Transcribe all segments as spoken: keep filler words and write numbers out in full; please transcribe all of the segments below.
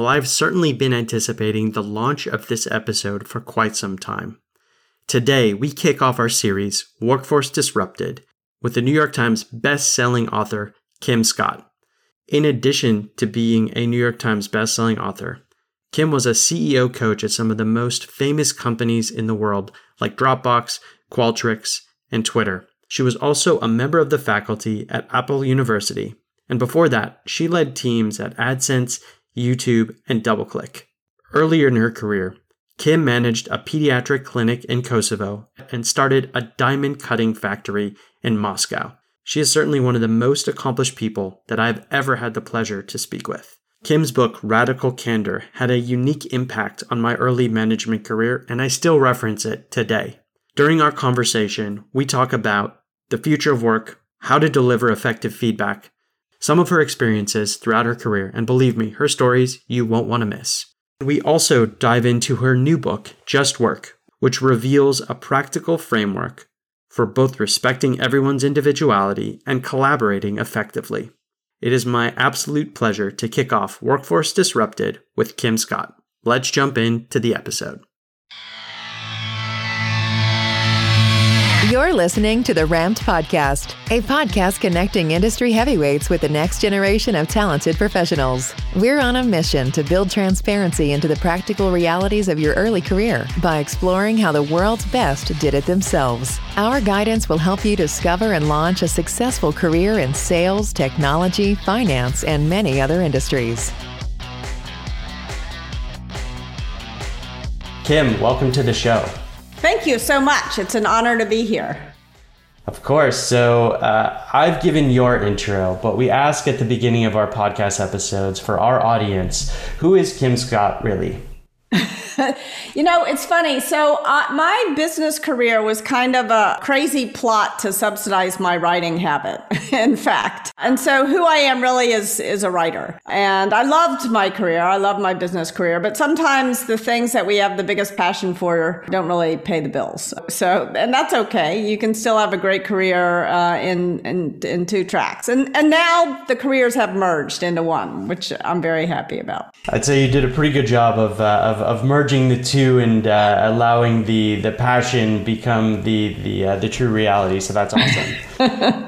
Well, I've certainly been anticipating the launch of this episode for quite some time. Today, we kick off our series, Workforce Disrupted, with the New York Times best-selling author, Kim Scott. In addition to being a New York Times best-selling author, Kim was a C E O coach at some of the most famous companies in the world, like Dropbox, Qualtrics, and Twitter. She was also a member of the faculty at Apple University, and before that, she led teams at AdSense, YouTube, and DoubleClick. Earlier in her career, Kim managed a pediatric clinic in Kosovo and started a diamond-cutting factory in Moscow. She is certainly one of the most accomplished people that I've ever had the pleasure to speak with. Kim's book, Radical Candor, had a unique impact on my early management career, and I still reference it today. During our conversation, we talk about the future of work, how to deliver effective feedback, some of her experiences throughout her career, and believe me, her stories you won't want to miss. We also dive into her new book, Just Work, which reveals a practical framework for both respecting everyone's individuality and collaborating effectively. It is my absolute pleasure to kick off Workforce Disrupted with Kim Scott. Let's jump into the episode. You're listening to the Ramped Podcast, a podcast connecting industry heavyweights with the next generation of talented professionals. We're on a mission to build transparency into the practical realities of your early career by exploring how the world's best did it themselves. Our guidance will help you discover and launch a successful career in sales, technology, finance, and many other industries. Kim, welcome to the show. Thank you so much. It's an honor to be here. Of course. So uh, I've given your intro, but we ask at the beginning of our podcast episodes for our audience, who is Kim Scott really? You know, it's funny. So uh, my business career was kind of a crazy plot to subsidize my writing habit, in fact. And so who I am really is is a writer. And I loved my career. I love my business career. But sometimes the things that we have the biggest passion for don't really pay the bills. So, and that's okay. You can still have a great career uh, in, in in two tracks. And and now the careers have merged into one, which I'm very happy about. I'd say you did a pretty good job of uh, of, of merging. Merging the two and uh, allowing the the passion become the the uh, the true reality. So that's awesome.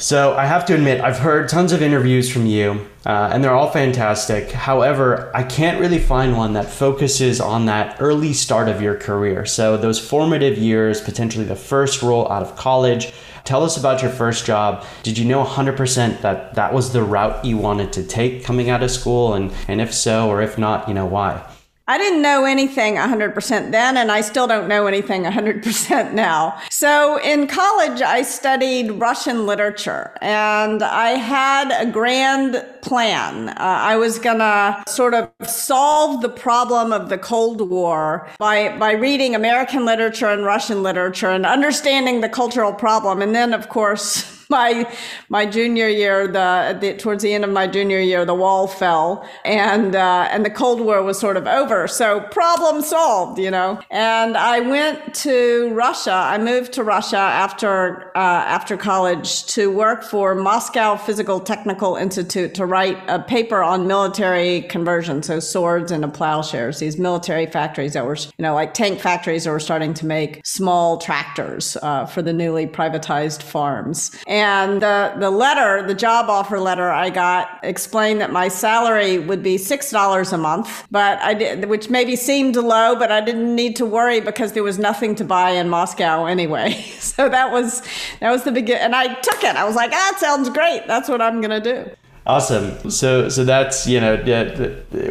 So I have to admit, I've heard tons of interviews from you, uh, and they're all fantastic. However, I can't really find one that focuses on that early start of your career. So those formative years, potentially the first role out of college. Tell us about your first job. Did you know one hundred percent that that was the route you wanted to take coming out of school? And and if so, or if not, you know, why? I didn't know anything one hundred percent then, and I still don't know anything one hundred percent now. So in college, I studied Russian literature, and I had a grand plan. Uh, I was going to sort of solve the problem of the Cold War by, by reading American literature and Russian literature and understanding the cultural problem. And then, of course, My my junior year, the, the towards the end of my junior year, the wall fell, and uh, and the Cold War was sort of over. So problem solved, you know. And I went to Russia. I moved to Russia after uh, after college to work for Moscow Physical Technical Institute to write a paper on military conversion, so swords into plowshares. These military factories that were, you know, like tank factories that were starting to make small tractors uh, for the newly privatized farms. And the, the letter, the job offer letter I got explained that my salary would be six dollars a month, but I did, which maybe seemed low, but I didn't need to worry because there was nothing to buy in Moscow anyway. So that was, that was the beginning. And I took it. I was like, ah, it sounds great. That's what I'm going to do. Awesome. So, so that's, you know,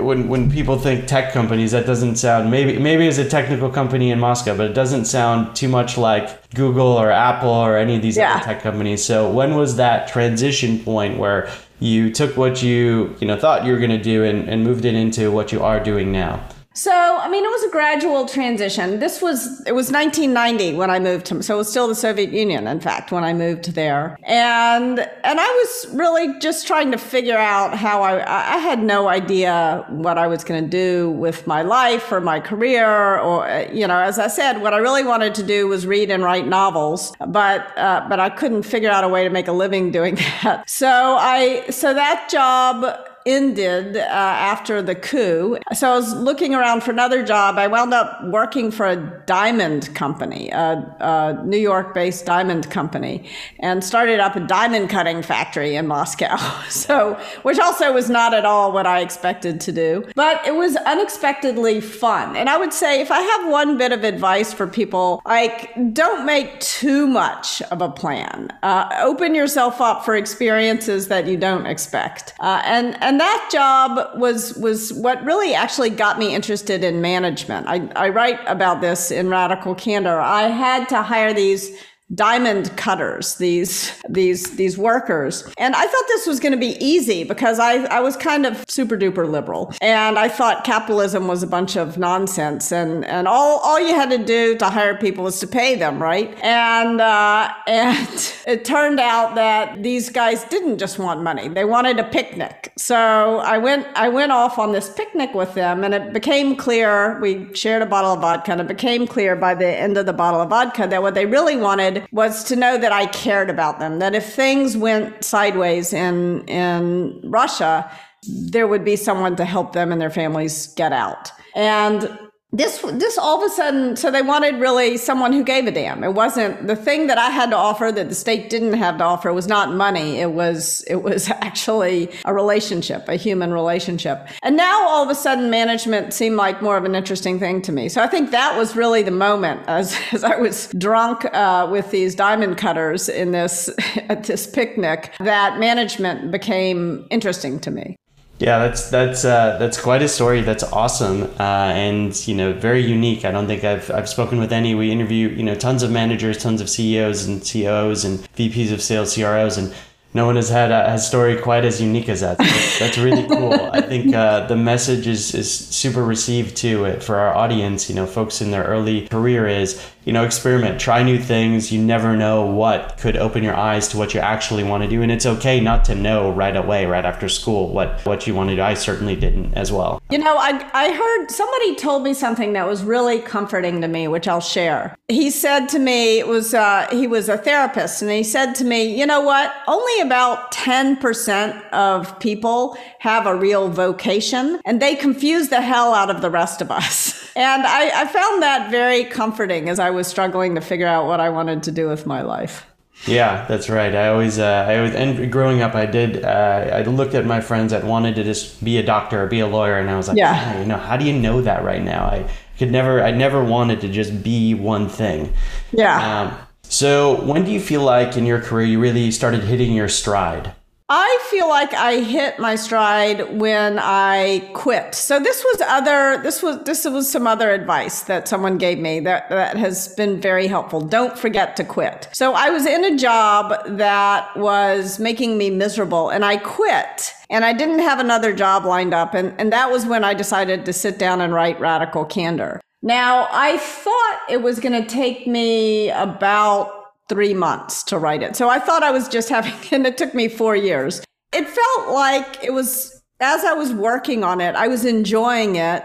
when when people think tech companies, that doesn't sound, maybe maybe it's a technical company in Moscow, but it doesn't sound too much like Google or Apple or any of these yeah. other tech companies. So when was that transition point where you took what you, you know, thought you were going to do and, and moved it into what you are doing now? So, I mean, it was a gradual transition. This was, it was nineteen ninety when I moved to, so it was still the Soviet Union, in fact, when I moved there. And, and I was really just trying to figure out how I, I had no idea what I was going to do with my life or my career or, you know, as I said, what I really wanted to do was read and write novels, but, uh, but I couldn't figure out a way to make a living doing that. So I, so that job ended uh, after the coup. So I was looking around for another job. I wound up working for a diamond company, a, a New York-based diamond company, and started up a diamond cutting factory in Moscow. So, which also was not at all what I expected to do, but it was unexpectedly fun. And I would say if I have one bit of advice for people, like don't make too much of a plan. Uh, open yourself up for experiences that you don't expect. Uh, and, and that job was, was what really actually got me interested in management. I, I write about this in Radical Candor. I had to hire these diamond cutters, these, these, these workers. And I thought this was going to be easy because I, I was kind of super duper liberal. And I thought capitalism was a bunch of nonsense. And, and all, all you had to do to hire people was to pay them, right? And, uh, and it turned out that these guys didn't just want money. They wanted a picnic. So I went, I went off on this picnic with them, and it became clear, we shared a bottle of vodka, and it became clear by the end of the bottle of vodka that what they really wanted was to know that I cared about them, that if things went sideways in, in Russia, there would be someone to help them and their families get out. And this, this all of a sudden, so they wanted really someone who gave a damn. It wasn't the thing that I had to offer that the state didn't have to offer was not money. It was, it was actually a relationship, a human relationship. And now all of a sudden management seemed like more of an interesting thing to me. So I think that was really the moment as, as I was drunk, uh, with these diamond cutters in this, at this picnic, that management became interesting to me. Yeah, that's that's uh, that's quite a story. That's awesome, uh, and you know, very unique. I don't think I've I've spoken with any. We interview you know tons of managers, tons of C E Os and C O Os and V Ps of sales, C R Os, and no one has had a, a story quite as unique as that. That's, that's really cool. I think uh, the message is is super received too uh, for our audience. You know, folks in their early career is. You know, experiment, try new things. You never know what could open your eyes to what you actually want to do. And it's okay not to know right away, right after school, what, what you want to do. I certainly didn't as well. You know, I, I heard somebody told me something that was really comforting to me, which I'll share. He said to me, it was, uh, he was a therapist, and he said to me, you know what? Only about ten percent of people have a real vocation, and they confuse the hell out of the rest of us. And I, I found that very comforting as I was struggling to figure out what I wanted to do with my life. Yeah, that's right. I always, uh, I always, and growing up, I did, uh, I looked at my friends that wanted to just be a doctor or be a lawyer. And I was like, yeah, oh, you know, how do you know that right now? I could never, I never wanted to just be one thing. Yeah. Um, so when do you feel like in your career, you really started hitting your stride? I feel like I hit my stride when I quit. So this was other, this was, this was some other advice that someone gave me that, that has been very helpful. Don't forget to quit. So I was in a job that was making me miserable, and I quit. And I didn't have another job lined up. And, and that was when I decided to sit down and write Radical Candor. Now, I thought it was going to take me about three months to write it. So I thought I was just having, and it took me four years. It felt like it was, as I was working on it, I was enjoying it,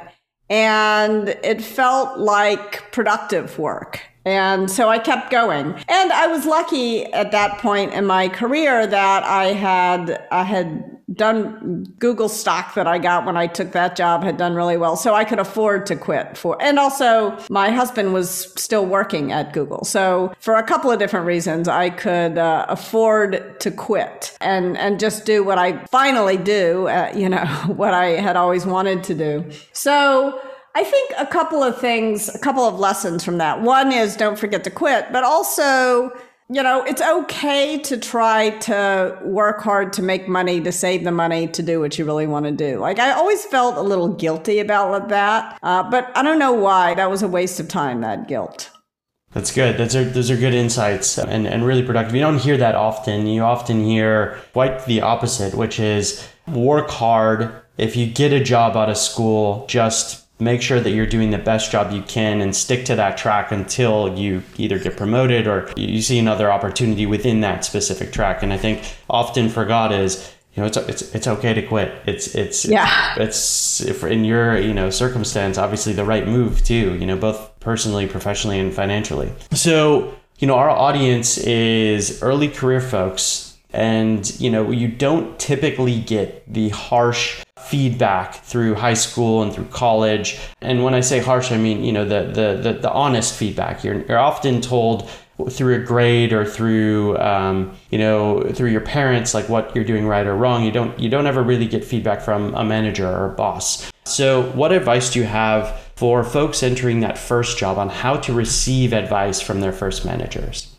and it felt like productive work. And so I kept going. And I was lucky at that point in my career that I had, I had done Google stock that I got when I took that job had done really well. So I could afford to quit for, and also my husband was still working at Google. So for a couple of different reasons, I could uh, afford to quit and, and just do what I finally do, uh, you know, what I had always wanted to do. So I think a couple of things, a couple of lessons from that. One is don't forget to quit, but also, you know, it's okay to try to work hard to make money, to save the money, to do what you really want to do. Like I always felt a little guilty about that, uh, but I don't know why. That was a waste of time, that guilt. That's good. Those are, those are good insights and, and really productive. You don't hear that often. You often hear quite the opposite, which is work hard. If you get a job out of school, just make sure that you're doing the best job you can and stick to that track until you either get promoted or you see another opportunity within that specific track. And I think often forgot is, you know, it's it's it's okay to quit. It's it's yeah. It's, it's if in your, you know, circumstance, obviously the right move too, you know, both personally, professionally, and financially. So, you know, our audience is early career folks And, you know, you don't typically get the harsh feedback through high school and through college. And when I say harsh, I mean, you know, the the the, the honest feedback. You're, you're often told through a grade or through, um, you know, through your parents, like what you're doing right or wrong. You don't you don't ever really get feedback from a manager or a boss. So what advice do you have for folks entering that first job on how to receive advice from their first managers?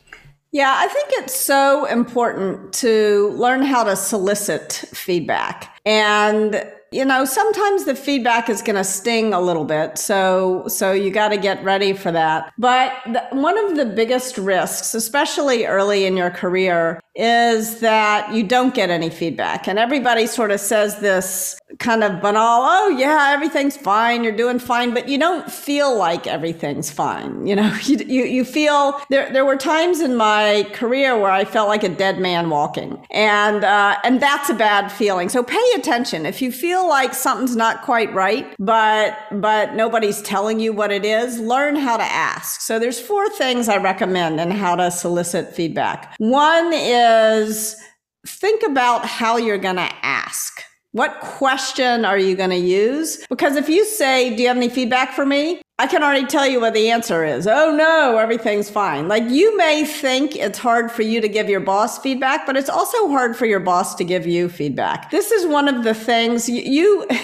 Yeah, I think it's so important to learn how to solicit feedback. And, you know, sometimes the feedback is going to sting a little bit. So, so you got to get ready for that. But the, one of the biggest risks, especially early in your career, is that you don't get any feedback. And everybody sort of says this kind of banal, oh yeah, everything's fine, you're doing fine, but you don't feel like everything's fine. You know, you you, you feel, there there were times in my career where I felt like a dead man walking. And, uh, and that's a bad feeling. So pay attention. If you feel like something's not quite right, but, but nobody's telling you what it is, learn how to ask. So there's four things I recommend in how to solicit feedback. One is is think about how you're going to ask. What question are you going to use? Because if you say, do you have any feedback for me? I can already tell you what the answer is. Oh no, everything's fine. Like, you may think it's hard for you to give your boss feedback, but it's also hard for your boss to give you feedback. This is one of the things you, you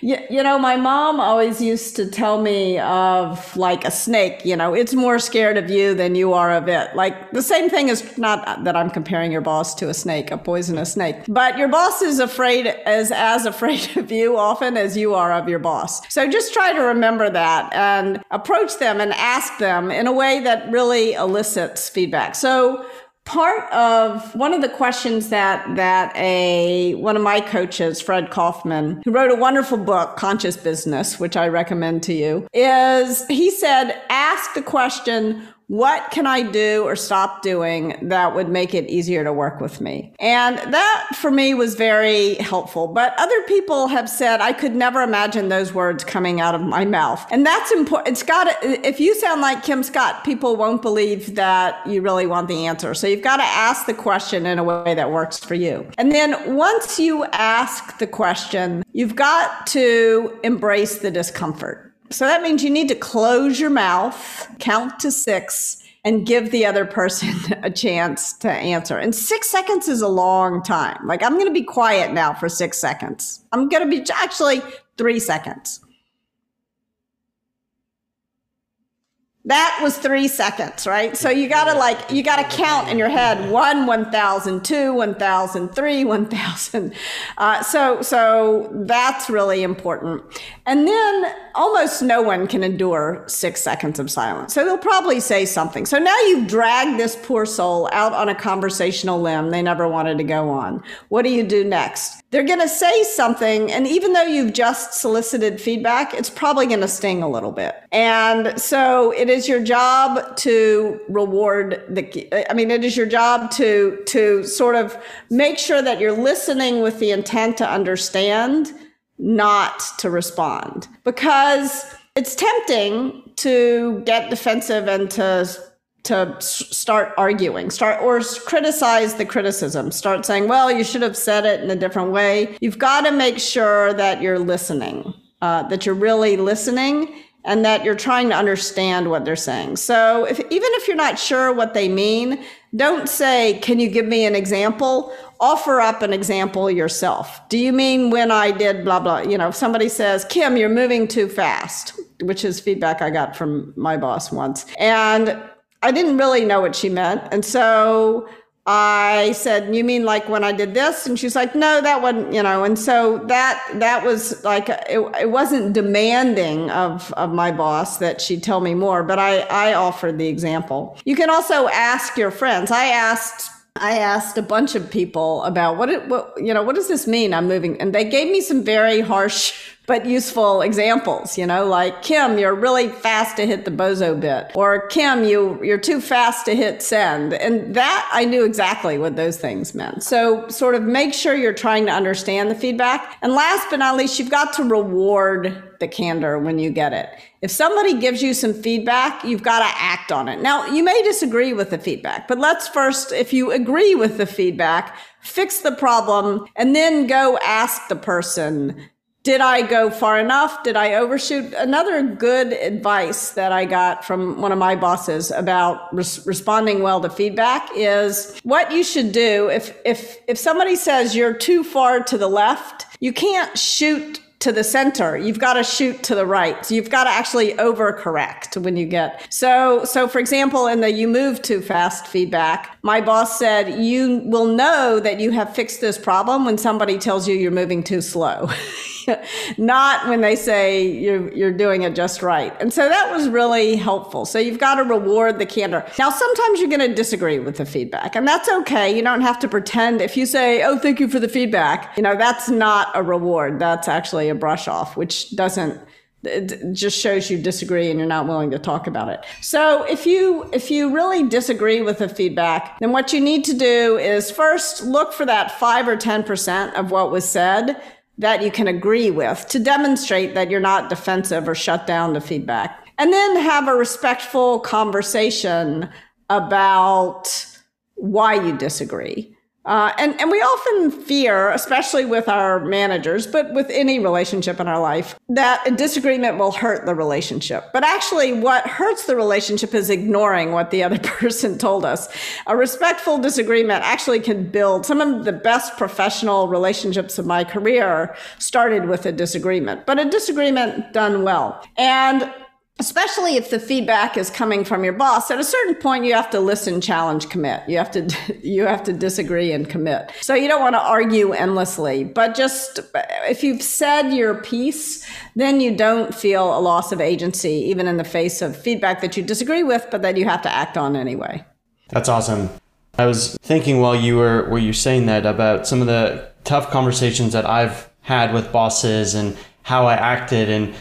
You, you know, my mom always used to tell me of like a snake, you know, it's more scared of you than you are of it. Like, the same thing is, not that I'm comparing your boss to a snake, a poisonous snake, but your boss is afraid, is as afraid of you often as you are of your boss. So just try to remember that and approach them and ask them in a way that really elicits feedback. So part of one of the questions that that a one of my coaches, Fred Kaufman, who wrote a wonderful book, Conscious Business, which I recommend to you, is he said, ask the question, what can I do or stop doing that would make it easier to work with me? And that for me was very helpful. But other people have said, I could never imagine those words coming out of my mouth. And that's important. It's got to, if you sound like Kim Scott, people won't believe that you really want the answer. So you've got to ask the question in a way that works for you. And then once you ask the question, you've got to embrace the discomfort. So that means you need to close your mouth, count to six, and give the other person a chance to answer. And six seconds is a long time. Like, I'm going to be quiet now for six seconds. I'm going to be actually three seconds. That was three seconds, right? So you got to like, you got to count in your head, one, one thousand, two, one thousand, three, one thousand. Uh, so, so that's really important. And then almost no one can endure six seconds of silence. So they'll probably say something. So now you've dragged this poor soul out on a conversational limb they never wanted to go on. What do you do next? They're going to say something. And even though you've just solicited feedback, it's probably going to sting a little bit. And so it is your job to reward the, I mean, it is your job to, to sort of make sure that you're listening with the intent to understand, not to respond, because it's tempting to get defensive and to to start arguing, start or criticize the criticism, start saying, well, you should have said it in a different way. You've got to make sure that you're listening, uh, that you're really listening, and that you're trying to understand what they're saying. So if, even if you're not sure what they mean, don't say, can you give me an example? Offer up an example yourself. Do you mean when I did blah, blah? You know, if somebody says, Kim, you're moving too fast, which is feedback I got from my boss once. And I didn't really know what she meant. And so I said, you mean like when I did this? And she's like, no, that wasn't, you know, and so that, that was like, it, it wasn't demanding of, of my boss that she tell me more, but I, I offered the example. You can also ask your friends. I asked, I asked a bunch of people about what it, what, you know, what does this mean? I'm moving. And they gave me some very harsh but useful examples, you know, like, Kim, you're really fast to hit the bozo bit, or Kim, you, you're too fast to hit send. And that, I knew exactly what those things meant. So sort of make sure you're trying to understand the feedback. And last but not least, you've got to reward the candor when you get it. If somebody gives you some feedback, you've got to act on it. Now, you may disagree with the feedback, but let's first, if you agree with the feedback, fix the problem and then go ask the person, did I go far enough? Did I overshoot? Another good advice that I got from one of my bosses about res- responding well to feedback is what you should do. If, if, if somebody says you're too far to the left, you can't shoot to the center. You've got to shoot to the right. So you've got to actually overcorrect when you get. So, so for example, in the you move too fast feedback, my boss said, you will know that you have fixed this problem when somebody tells you you're moving too slow. Not when they say you're, you're doing it just right. And so that was really helpful. So you've got to reward the candor. Now, sometimes you're going to disagree with the feedback, and that's okay. You don't have to pretend. If you say, oh, thank you for the feedback, you know, that's not a reward. That's actually a brush off, which doesn't, it just shows you disagree and you're not willing to talk about it. So if you if you really disagree with the feedback, then what you need to do is first look for that five or ten percent of what was said that you can agree with to demonstrate that you're not defensive or shut down to feedback. And then have a respectful conversation about why you disagree. Uh, and, and we often fear, especially with our managers, but with any relationship in our life, that a disagreement will hurt the relationship. But actually, what hurts the relationship is ignoring what the other person told us. A respectful disagreement actually can build. Some of the best professional relationships of my career started with a disagreement, but a disagreement done well. And especially if the feedback is coming from your boss, at a certain point, you have to listen, challenge, commit. You have to, you have to disagree and commit. So you don't want to argue endlessly, but just if you've said your piece, then you don't feel a loss of agency, even in the face of feedback that you disagree with, but that you have to act on anyway. That's awesome. I was thinking while you were, were you saying that about some of the tough conversations that I've had with bosses and how I acted. And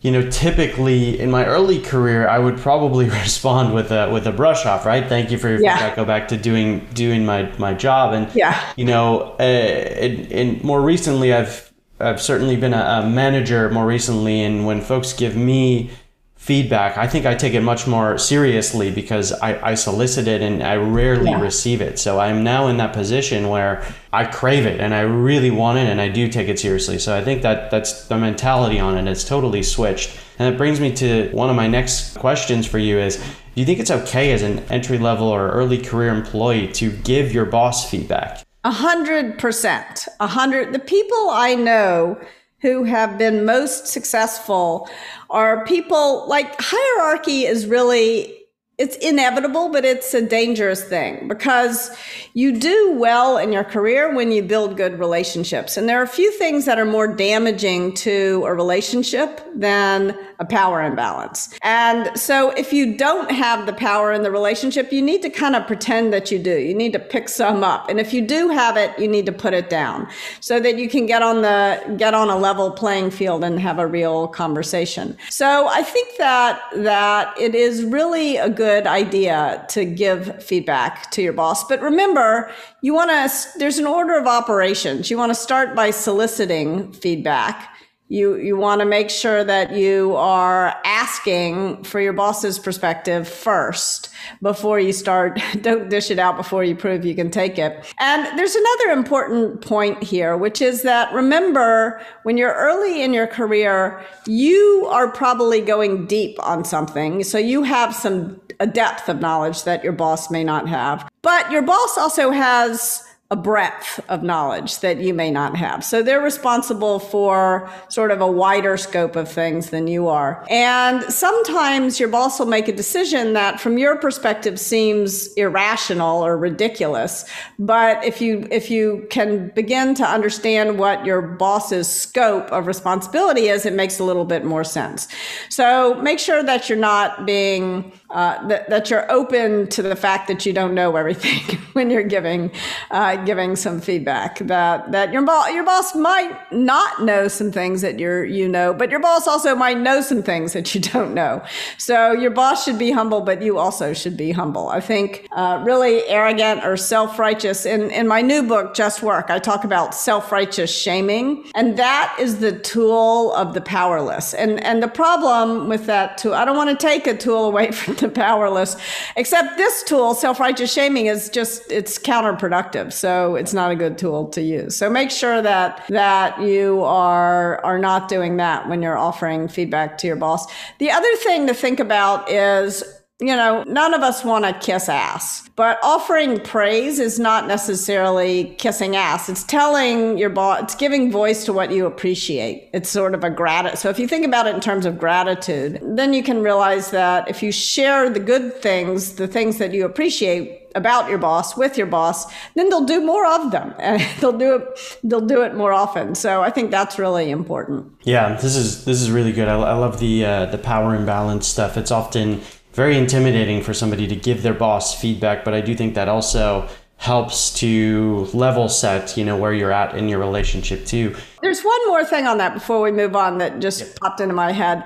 you know, typically in my early career, I would probably respond with a with a brush off, right? Thank you for your yeah. feedback. Go back to doing doing my my job, and yeah. you know, uh, and, and more recently, I've I've certainly been a, a manager more recently, and when folks give me feedback, I think I take it much more seriously because I, I solicit it and I rarely yeah. receive it. So I'm now in that position where I crave it and I really want it and I do take it seriously. So I think that that's the mentality on it. It's totally switched. And it brings me to one of my next questions for you is, do you think it's okay as an entry-level or early career employee to give your boss feedback? A hundred percent. A hundred. The people I know who have been most successful are people like hierarchy is really, it's inevitable, but it's a dangerous thing because you do well in your career when you build good relationships. And there are a few things that are more damaging to a relationship than a power imbalance. And so if you don't have the power in the relationship, you need to kind of pretend that you do. You need to pick some up. And if you do have it, you need to put it down so that you can get on the, get on a level playing field and have a real conversation. So I think that, that it is really a good idea to give feedback to your boss. But remember, you want to, there's an order of operations. You want to start by soliciting feedback. You, you want to make sure that you are asking for your boss's perspective first before you start. Don't dish it out before you prove you can take it. And there's another important point here, which is that remember, when you're early in your career, you are probably going deep on something. So you have some a depth of knowledge that your boss may not have. But your boss also has a breadth of knowledge that you may not have. So they're responsible for sort of a wider scope of things than you are. And sometimes your boss will make a decision that from your perspective seems irrational or ridiculous. But if you, if you can begin to understand what your boss's scope of responsibility is, it makes a little bit more sense. So make sure that you're not being, uh, that, that you're open to the fact that you don't know everything when you're giving, uh, giving some feedback that, that your, bo- your boss might not know some things that you're, you know, but your boss also might know some things that you don't know. So your boss should be humble, but you also should be humble. I think uh, really arrogant or self-righteous. In, in my new book, Just Work, I talk about self-righteous shaming. And that is the tool of the powerless. And, and the problem with that tool, I don't want to take a tool away from the powerless, except this tool, self-righteous shaming, is just, it's counterproductive. So it's not a good tool to use. So make sure that, that you are, are not doing that when you're offering feedback to your boss. The other thing to think about is, you know, none of us want to kiss ass, but offering praise is not necessarily kissing ass. It's telling your boss, it's giving voice to what you appreciate. It's sort of a gratitude. So if you think about it in terms of gratitude, then you can realize that if you share the good things, the things that you appreciate about your boss with your boss, then they'll do more of them and they'll do it, they'll do it more often. So I think that's really important. Yeah, this is, this is really good. I, I love the, uh, the power imbalance stuff. It's often very intimidating for somebody to give their boss feedback, but I do think that also helps to level set, you know, where you're at in your relationship too. There's one more thing on that before we move on that just yep. popped into my head.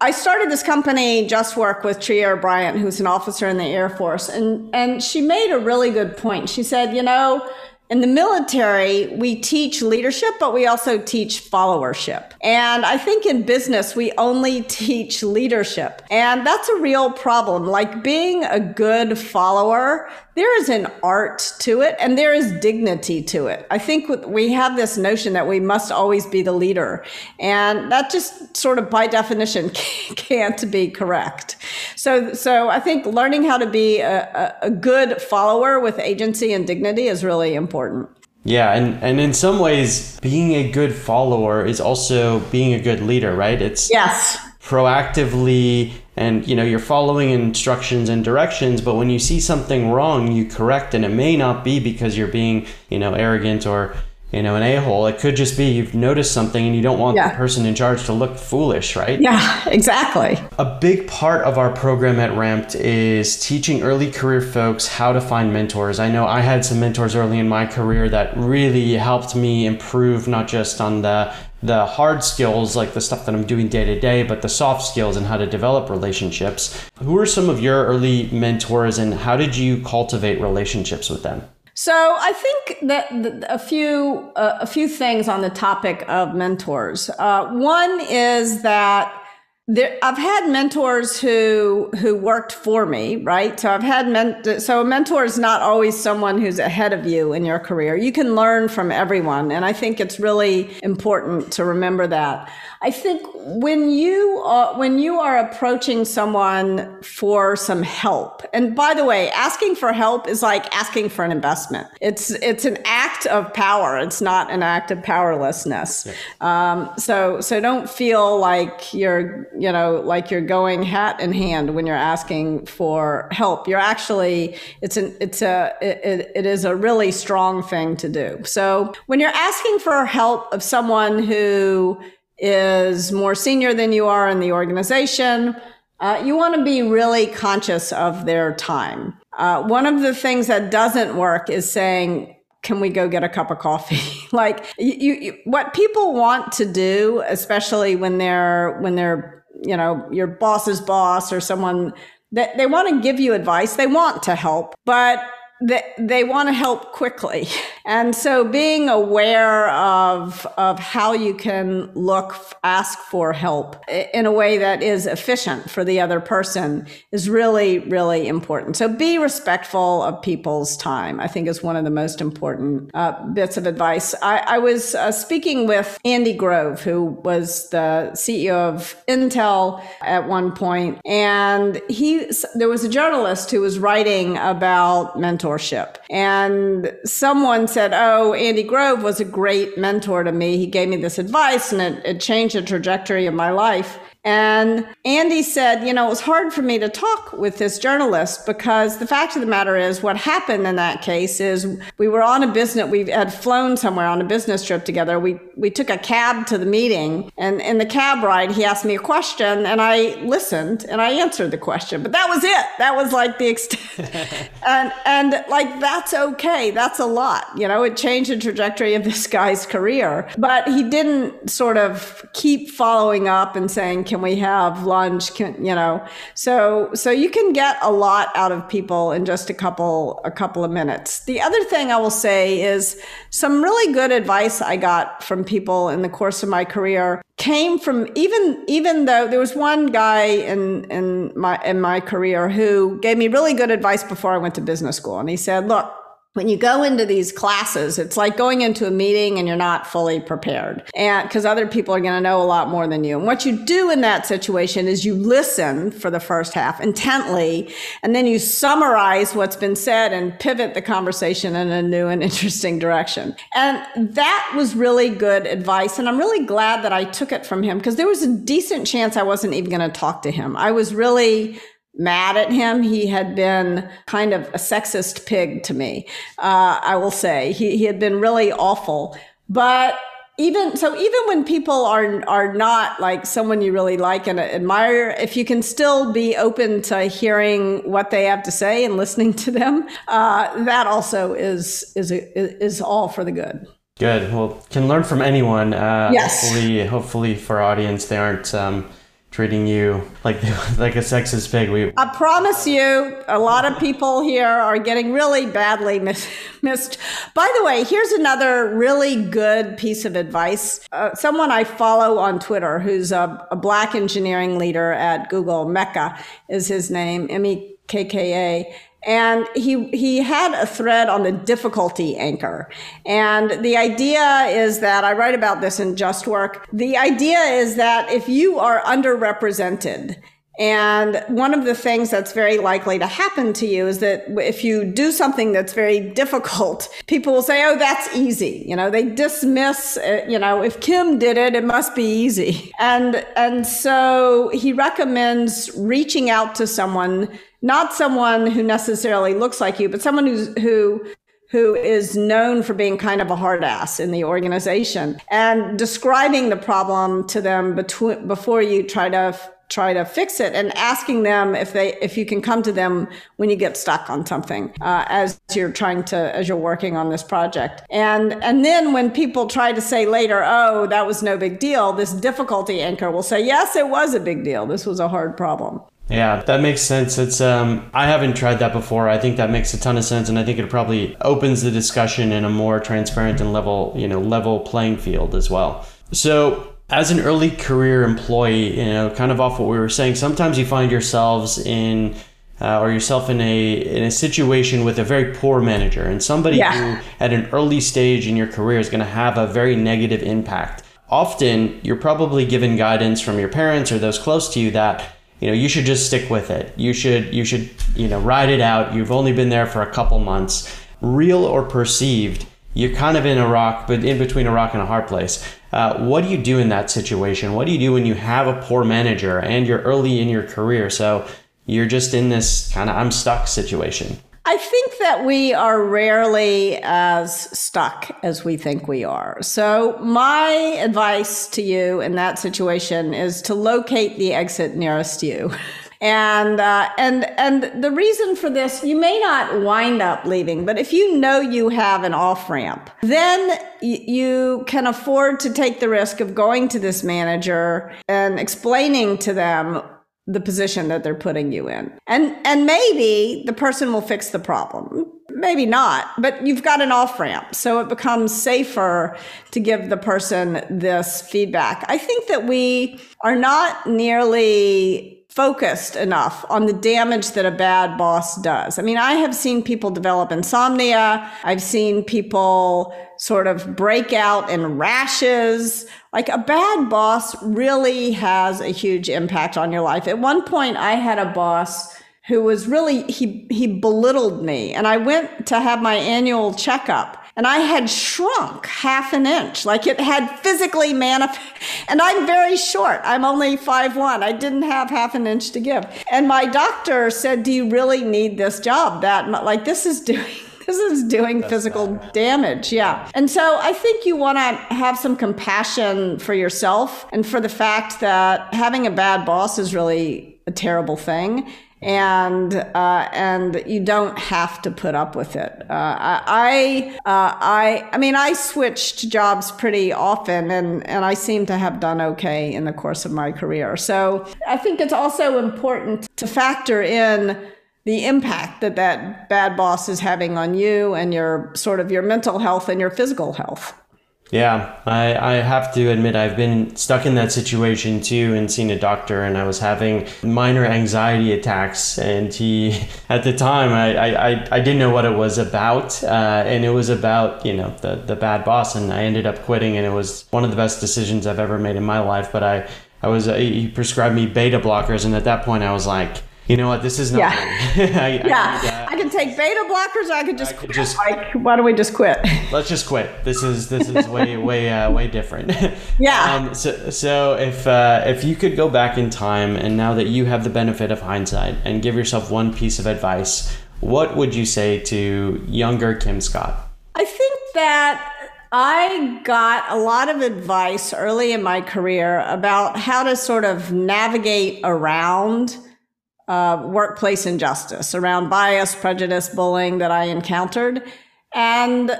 I started this company, Just Work, with Trier Bryant, who's an officer in the Air Force. And, and she made a really good point. She said, you know, in the military, we teach leadership, but we also teach followership. And I think in business, we only teach leadership. And that's a real problem. Like being a good follower, there is an art to it and there is dignity to it. I think we have this notion that we must always be the leader. And that just sort of by definition can't be correct. So, so I think learning how to be a, a good follower with agency and dignity is really important. Important. Yeah, and, and in some ways, being a good follower is also being a good leader, right? It's yes. proactively, and you know, you're following instructions and directions, but when you see something wrong, you correct, and it may not be because you're being, you know, arrogant or, you know, an a-hole. It could just be you've noticed something and you don't want yeah. the person in charge to look foolish, right? Yeah, exactly. A big part of our program at Ramped is teaching early career folks how to find mentors. I know I had some mentors early in my career that really helped me improve, not just on the the hard skills, like the stuff that I'm doing day to day, but the soft skills and how to develop relationships. Who are some of your early mentors and how did you cultivate relationships with them? So I think that a few uh, a few things on the topic of mentors. Uh, one is that there, I've had mentors who who worked for me, right? So I've had men, so a mentor is not always someone who's ahead of you in your career. You can learn from everyone, and I think it's really important to remember that. I think when you are, when you are approaching someone for some help, and by the way, asking for help is like asking for an investment. It's it's an act of power. It's not an act of powerlessness. Yeah. Um, so so don't feel like you're you know like you're going hat in hand when you're asking for help. You're actually it's an it's a it, it is a really strong thing to do. So when you're asking for help of someone who is more senior than you are in the organization, uh, you want to be really conscious of their time. Uh, one of the things that doesn't work is saying, can we go get a cup of coffee? Like you, you, what people want to do, especially when they're, when they're, you know, your boss's boss or someone that they, they want to give you advice. They want to help, but They, they want to help quickly. And so being aware of, of how you can look, ask for help in a way that is efficient for the other person is really, really important. So be respectful of people's time, I think is one of the most important uh, bits of advice. I, I was uh, speaking with Andy Grove, who was the C E O of Intel at one point. And he, there was a journalist who was writing about mental mentorship. And someone said, oh, Andy Grove was a great mentor to me. He gave me this advice and it, it changed the trajectory of my life. And Andy said, you know, it was hard for me to talk with this journalist because the fact of the matter is what happened in that case is we were on a business, we had flown somewhere on a business trip together. We we took a cab to the meeting, and in the cab ride, he asked me a question and I listened and I answered the question, but that was it. That was like the extent. and, and like, that's okay. That's a lot. You know, it changed the trajectory of this guy's career, but he didn't sort of keep following up and saying, can we have lunch? Can, you know, so, so you can get a lot out of people in just a couple, a couple of minutes. The other thing I will say is some really good advice I got from people in the course of my career came from even, even though there was one guy in, in my, in my career who gave me really good advice before I went to business school. And he said, look, when you go into these classes, it's like going into a meeting and you're not fully prepared, and because other people are going to know a lot more than you. And what you do in that situation is you listen for the first half intently, and then you summarize what's been said and pivot the conversation in a new and interesting direction. And that was really good advice. And I'm really glad that I took it from him, because there was a decent chance I wasn't even going to talk to him. I was really mad at him. He had been kind of a sexist pig to me. Uh, I will say he, he had been really awful. But even so, even when people are, are not like someone you really like and admire, if you can still be open to hearing what they have to say and listening to them, uh, that also is, is, is all for the good. Good. Well, can learn from anyone. Uh, yes. Hopefully, hopefully for our audience, they aren't, um, treating you like like a sexist pig. We- I promise you, a lot of people here are getting really badly mis- missed. By the way, here's another really good piece of advice. Uh, someone I follow on Twitter, who's a, a black engineering leader at Google, Mecca is his name, M E K K A. And he he had a thread on the difficulty anchor. And the idea is that, I write about this in Just Work, the idea is that if you are underrepresented, and one of the things that's very likely to happen to you is that if you do something that's very difficult, people will say, oh, that's easy. You know, they dismiss it. You know, if Kim did it, it must be easy. And, and so he recommends reaching out to someone, not someone who necessarily looks like you, but someone who's, who, who is known for being kind of a hard ass in the organization, and describing the problem to them between, before you try to try to fix it, and asking them if they, if you can come to them when you get stuck on something, uh, as you're trying to, as you're working on this project. And, and then when people try to say later, oh, that was no big deal, this difficulty anchor will say, yes, it was a big deal. This was a hard problem. Yeah, that makes sense. It's um, I haven't tried that before. I think that makes a ton of sense, and I think it probably opens the discussion in a more transparent and level, you know, level playing field as well. So, as an early career employee, you know, kind of off what we were saying, sometimes you find yourselves in uh, or yourself in a in a situation with a very poor manager, and somebody yeah. who at an early stage in your career is going to have a very negative impact. Often, you're probably given guidance from your parents or those close to you that, you know, you should just stick with it. You should you should, you know, ride it out. You've only been there for a couple months, real or perceived. You're kind of in a rock, but in between a rock and a hard place. Uh, what do you do in that situation? What do you do when you have a poor manager and you're early in your career? So you're just in this kind of I'm stuck situation. I think that we are rarely as stuck as we think we are. So my advice to you in that situation is to locate the exit nearest you. And, uh, and, and the reason for this, you may not wind up leaving, but if you know you have an off ramp, then y- you can afford to take the risk of going to this manager and explaining to them the position that they're putting you in. And, and maybe the person will fix the problem. Maybe not, but you've got an off-ramp. So it becomes safer to give the person this feedback. I think that we are not nearly focused enough on the damage that a bad boss does. I mean, I have seen people develop insomnia. I've seen people sort of break out in rashes. Like, a bad boss really has a huge impact on your life. At one point, I had a boss who was really, he, he belittled me. And I went to have my annual checkup. and I had shrunk half an inch, like it had physically manifested. And I'm very short. I'm only five one. I didn't have half an inch to give. And my doctor said, do you really need this job that much? Like this is doing This is doing That's physical bad. damage. Yeah. And so I think you want to have some compassion for yourself and for the fact that having a bad boss is really a terrible thing. And uh, and you don't have to put up with it. Uh, I uh, I I mean I switched jobs pretty often, and and I seem to have done okay in the course of my career. So I think it's also important to factor in the impact that that bad boss is having on you and your sort of your mental health and your physical health. Yeah, I, I have to admit I've been stuck in that situation too and seen a doctor, and I was having minor anxiety attacks, and he, at the time, I, I, I didn't know what it was about, uh, and it was about, you know, the, the bad boss, and I ended up quitting, and it was one of the best decisions I've ever made in my life. But I, I was, he prescribed me beta blockers, and at that point I was like, you know what, this is not yeah. I, yeah. I, I, I can take beta blockers, or I could just I could quit. Just, like, why don't we just quit? Let's just quit. This is this is way way uh, way different. Yeah. Um, so so if uh, if you could go back in time, and now that you have the benefit of hindsight, and give yourself one piece of advice, what would you say to younger Kim Scott? I think that I got a lot of advice early in my career about how to sort of navigate around Uh, workplace injustice, around bias, prejudice, bullying that I encountered. And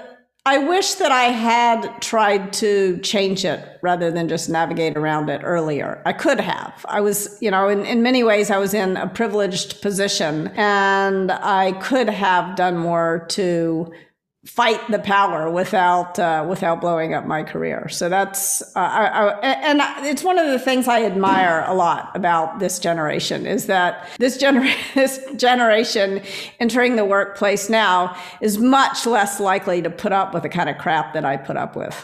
I wish that I had tried to change it rather than just navigate around it earlier. I could have. I was, you know, in, in many ways, I was in a privileged position, and I could have done more to fight the power without uh, without blowing up my career. So that's uh, I, I, and it's one of the things I admire a lot about this generation, is that this gener this generation entering the workplace now is much less likely to put up with the kind of crap that I put up with.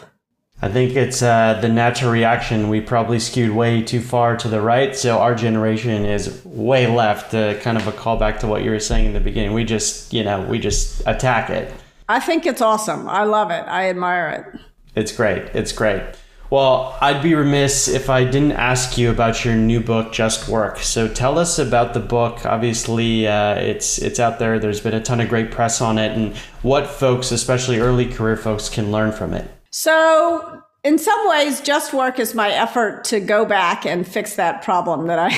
I think it's uh, the natural reaction. We probably skewed way too far to the right, so our generation is way left. Uh, kind of a callback to what you were saying in the beginning. We just, you know, we just attack it. I think it's awesome. I love it. I admire it. It's great. It's great. Well, I'd be remiss if I didn't ask you about your new book, Just Work. So tell us about the book. Obviously, uh, it's it's out there. There's been a ton of great press on it, and what folks, especially early career folks, can learn from it. So in some ways, Just Work is my effort to go back and fix that problem that I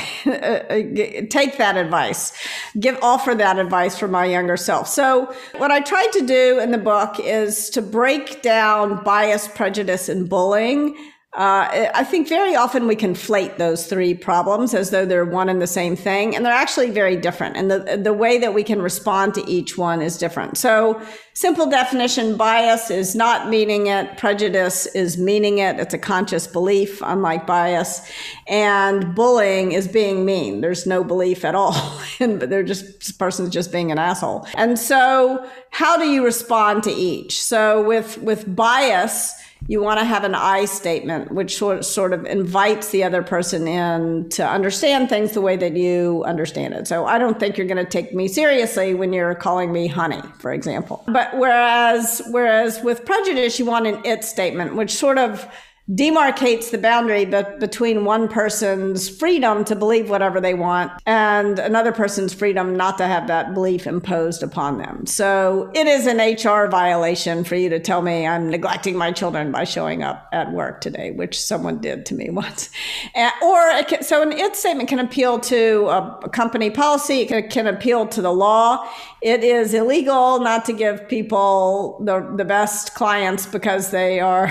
take that advice, give, offer that advice for my younger self. So what I tried to do in the book is to break down bias, prejudice, and bullying. Uh, I think very often we conflate those three problems as though they're one and the same thing, and they're actually very different. And the, the way that we can respond to each one is different. So simple definition, bias is not meaning it. Prejudice is meaning it. It's a conscious belief, unlike bias. And bullying is being mean. There's no belief at all. And they're just, this person's just being an asshole. And so how do you respond to each? So with, with bias, you want to have an I statement, which sort of invites the other person in to understand things the way that you understand it. So I don't think you're going to take me seriously when you're calling me honey, for example. But whereas, whereas with prejudice, you want an it statement, which sort of demarcates the boundary be- between one person's freedom to believe whatever they want and another person's freedom not to have that belief imposed upon them. So it is an H R violation for you to tell me I'm neglecting my children by showing up at work today, which someone did to me once. And, or it can, so an it statement can appeal to a, a company policy. It can, can appeal to the law. It is illegal not to give people the, the best clients because they are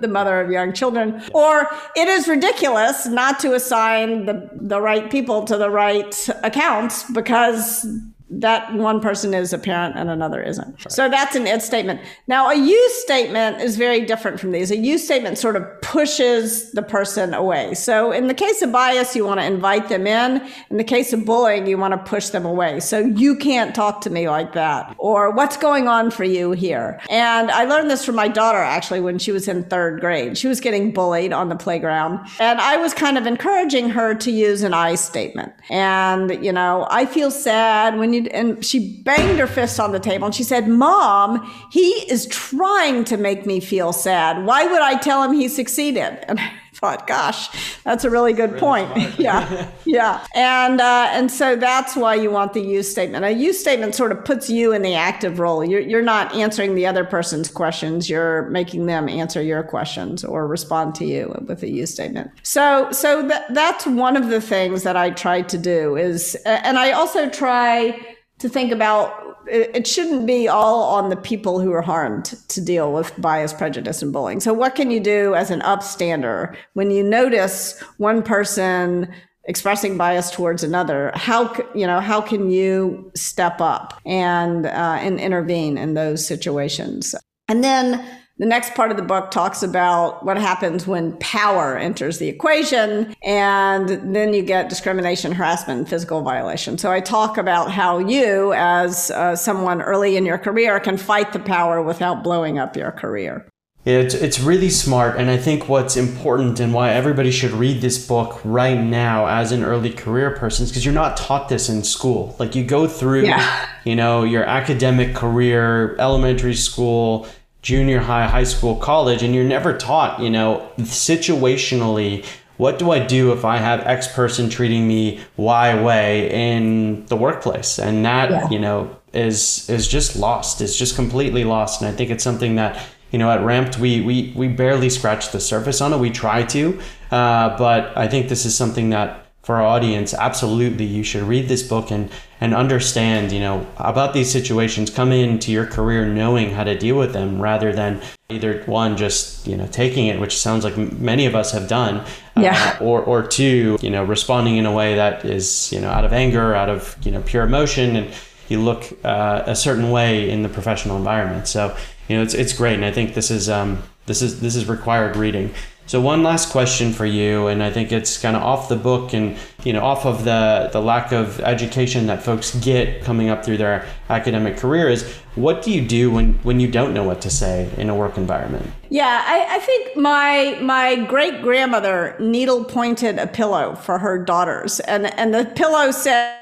the mother of young children, or it is ridiculous not to assign the, the right people to the right accounts because that one person is a parent and another isn't. Right. So that's an it statement. Now, a you statement is very different from these. A you statement sort of pushes the person away. So in the case of bias, you want to invite them in. In the case of bullying, you want to push them away. So you can't talk to me like that, or what's going on for you here. And I learned this from my daughter, actually, when she was in third grade. She was getting bullied on the playground, and I was kind of encouraging her to use an I statement. And, you know, I feel sad when you you, and she banged her fist on the table and she said, Mom, he is trying to make me feel sad. Why would I tell him he succeeded? And I thought, gosh, that's a really good really point. Smart. Yeah. Yeah. And, uh, and so that's why you want the you statement. A you statement sort of puts you in the active role. You're, you're not answering the other person's questions. You're making them answer your questions or respond to you with a you statement. So, so th- that's one of the things that I try to do is, and I also try to think about, it shouldn't be all on the people who are harmed to deal with bias, prejudice, and bullying. So what can you do as an upstander when you notice one person expressing bias towards another? How, you know, how can you step up and, uh, and intervene in those situations? And then the next part of the book talks about what happens when power enters the equation, and then you get discrimination, harassment, and physical violation. So I talk about how you, as uh, someone early in your career, can fight the power without blowing up your career. It's, it's really smart, and I think what's important and why everybody should read this book right now as an early career person is because you're not taught this in school. Like, you go through, yeah. you know, your academic career, elementary school, junior high, high school, college, and you're never taught, you know, situationally, what do I do if I have X person treating me Y way in the workplace? And that, yeah. you know, is is just lost. It's just completely lost. And I think it's something that, you know, at Ramped, we we we barely scratch the surface on it. We try to, uh, but I think this is something that for our audience, absolutely, you should read this book and and understand, you know, about these situations. Come into your career knowing how to deal with them, rather than either one, just, you know, taking it, which sounds like many of us have done, yeah. uh, or or two, you know, responding in a way that is, you know, out of anger, out of, you know, pure emotion, and you look uh, a certain way in the professional environment. So, you know, it's it's great, and I think this is um this is this is required reading. So one last question for you, and I think it's kind of off the book and, you know, off of the, the lack of education that folks get coming up through their academic career is, what do you do when, when you don't know what to say in a work environment? Yeah, I, I think my my great grandmother needle pointed a pillow for her daughters, and, and the pillow said,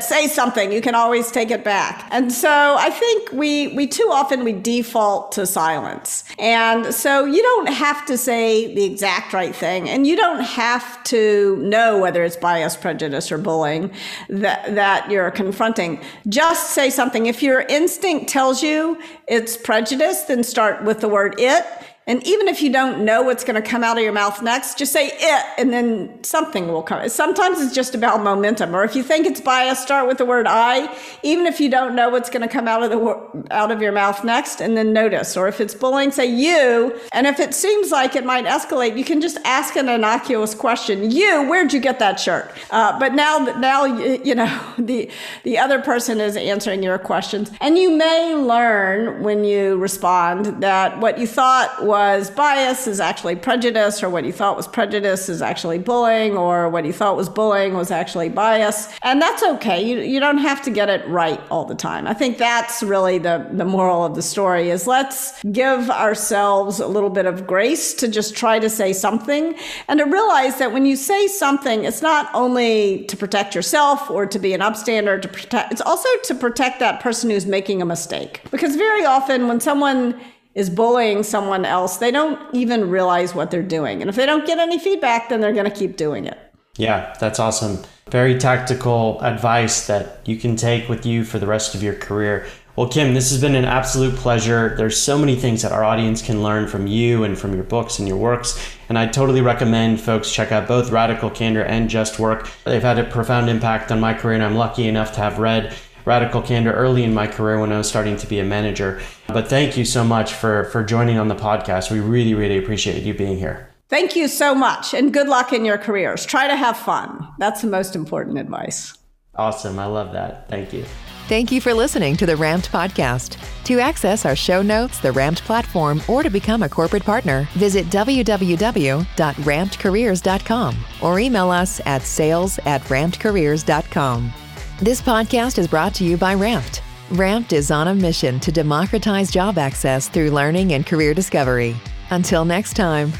say something, you can always take it back. And so I think we, we too often, we default to silence. And so you don't have to say the exact right thing. And you don't have to know whether it's bias, prejudice, or bullying that, that you're confronting. Just say something. If your instinct tells you it's prejudice, then start with the word it. And even if you don't know what's going to come out of your mouth next, just say it, and then something will come. Sometimes it's just about momentum. Or if you think it's biased, start with the word I, even if you don't know what's going to come out of the out of your mouth next, and then notice. Or if it's bullying, say you. And if it seems like it might escalate, you can just ask an innocuous question. You, where'd you get that shirt? Uh, but now, now you know the the other person is answering your questions, and you may learn when you respond that what you thought was was bias is actually prejudice, or what you thought was prejudice is actually bullying, or what you thought was bullying was actually bias. And that's okay. You, you don't have to get it right all the time. I think that's really the, the moral of the story is let's give ourselves a little bit of grace to just try to say something, and to realize that when you say something, it's not only to protect yourself or to be an upstander, to protect, it's also to protect that person who's making a mistake. Because very often when someone is bullying someone else, they don't even realize what they're doing. And if they don't get any feedback, then they're going to keep doing it. Yeah, that's awesome. Very tactical advice that you can take with you for the rest of your career. Well, Kim, this has been an absolute pleasure. There's so many things that our audience can learn from you and from your books and your works. And I totally recommend folks check out both Radical Candor and Just Work. They've had a profound impact on my career, and I'm lucky enough to have read Radical Candor early in my career when I was starting to be a manager. But thank you so much for, for joining on the podcast. We really, really appreciate you being here. Thank you so much. And good luck in your careers. Try to have fun. That's the most important advice. Awesome. I love that. Thank you. Thank you for listening to the Ramped Podcast. To access our show notes, the Ramped platform, or to become a corporate partner, visit w w w dot ramped careers dot com or email us at sales at ramped careers dot com. This podcast is brought to you by Ramped. Ramped is on a mission to democratize job access through learning and career discovery. Until next time.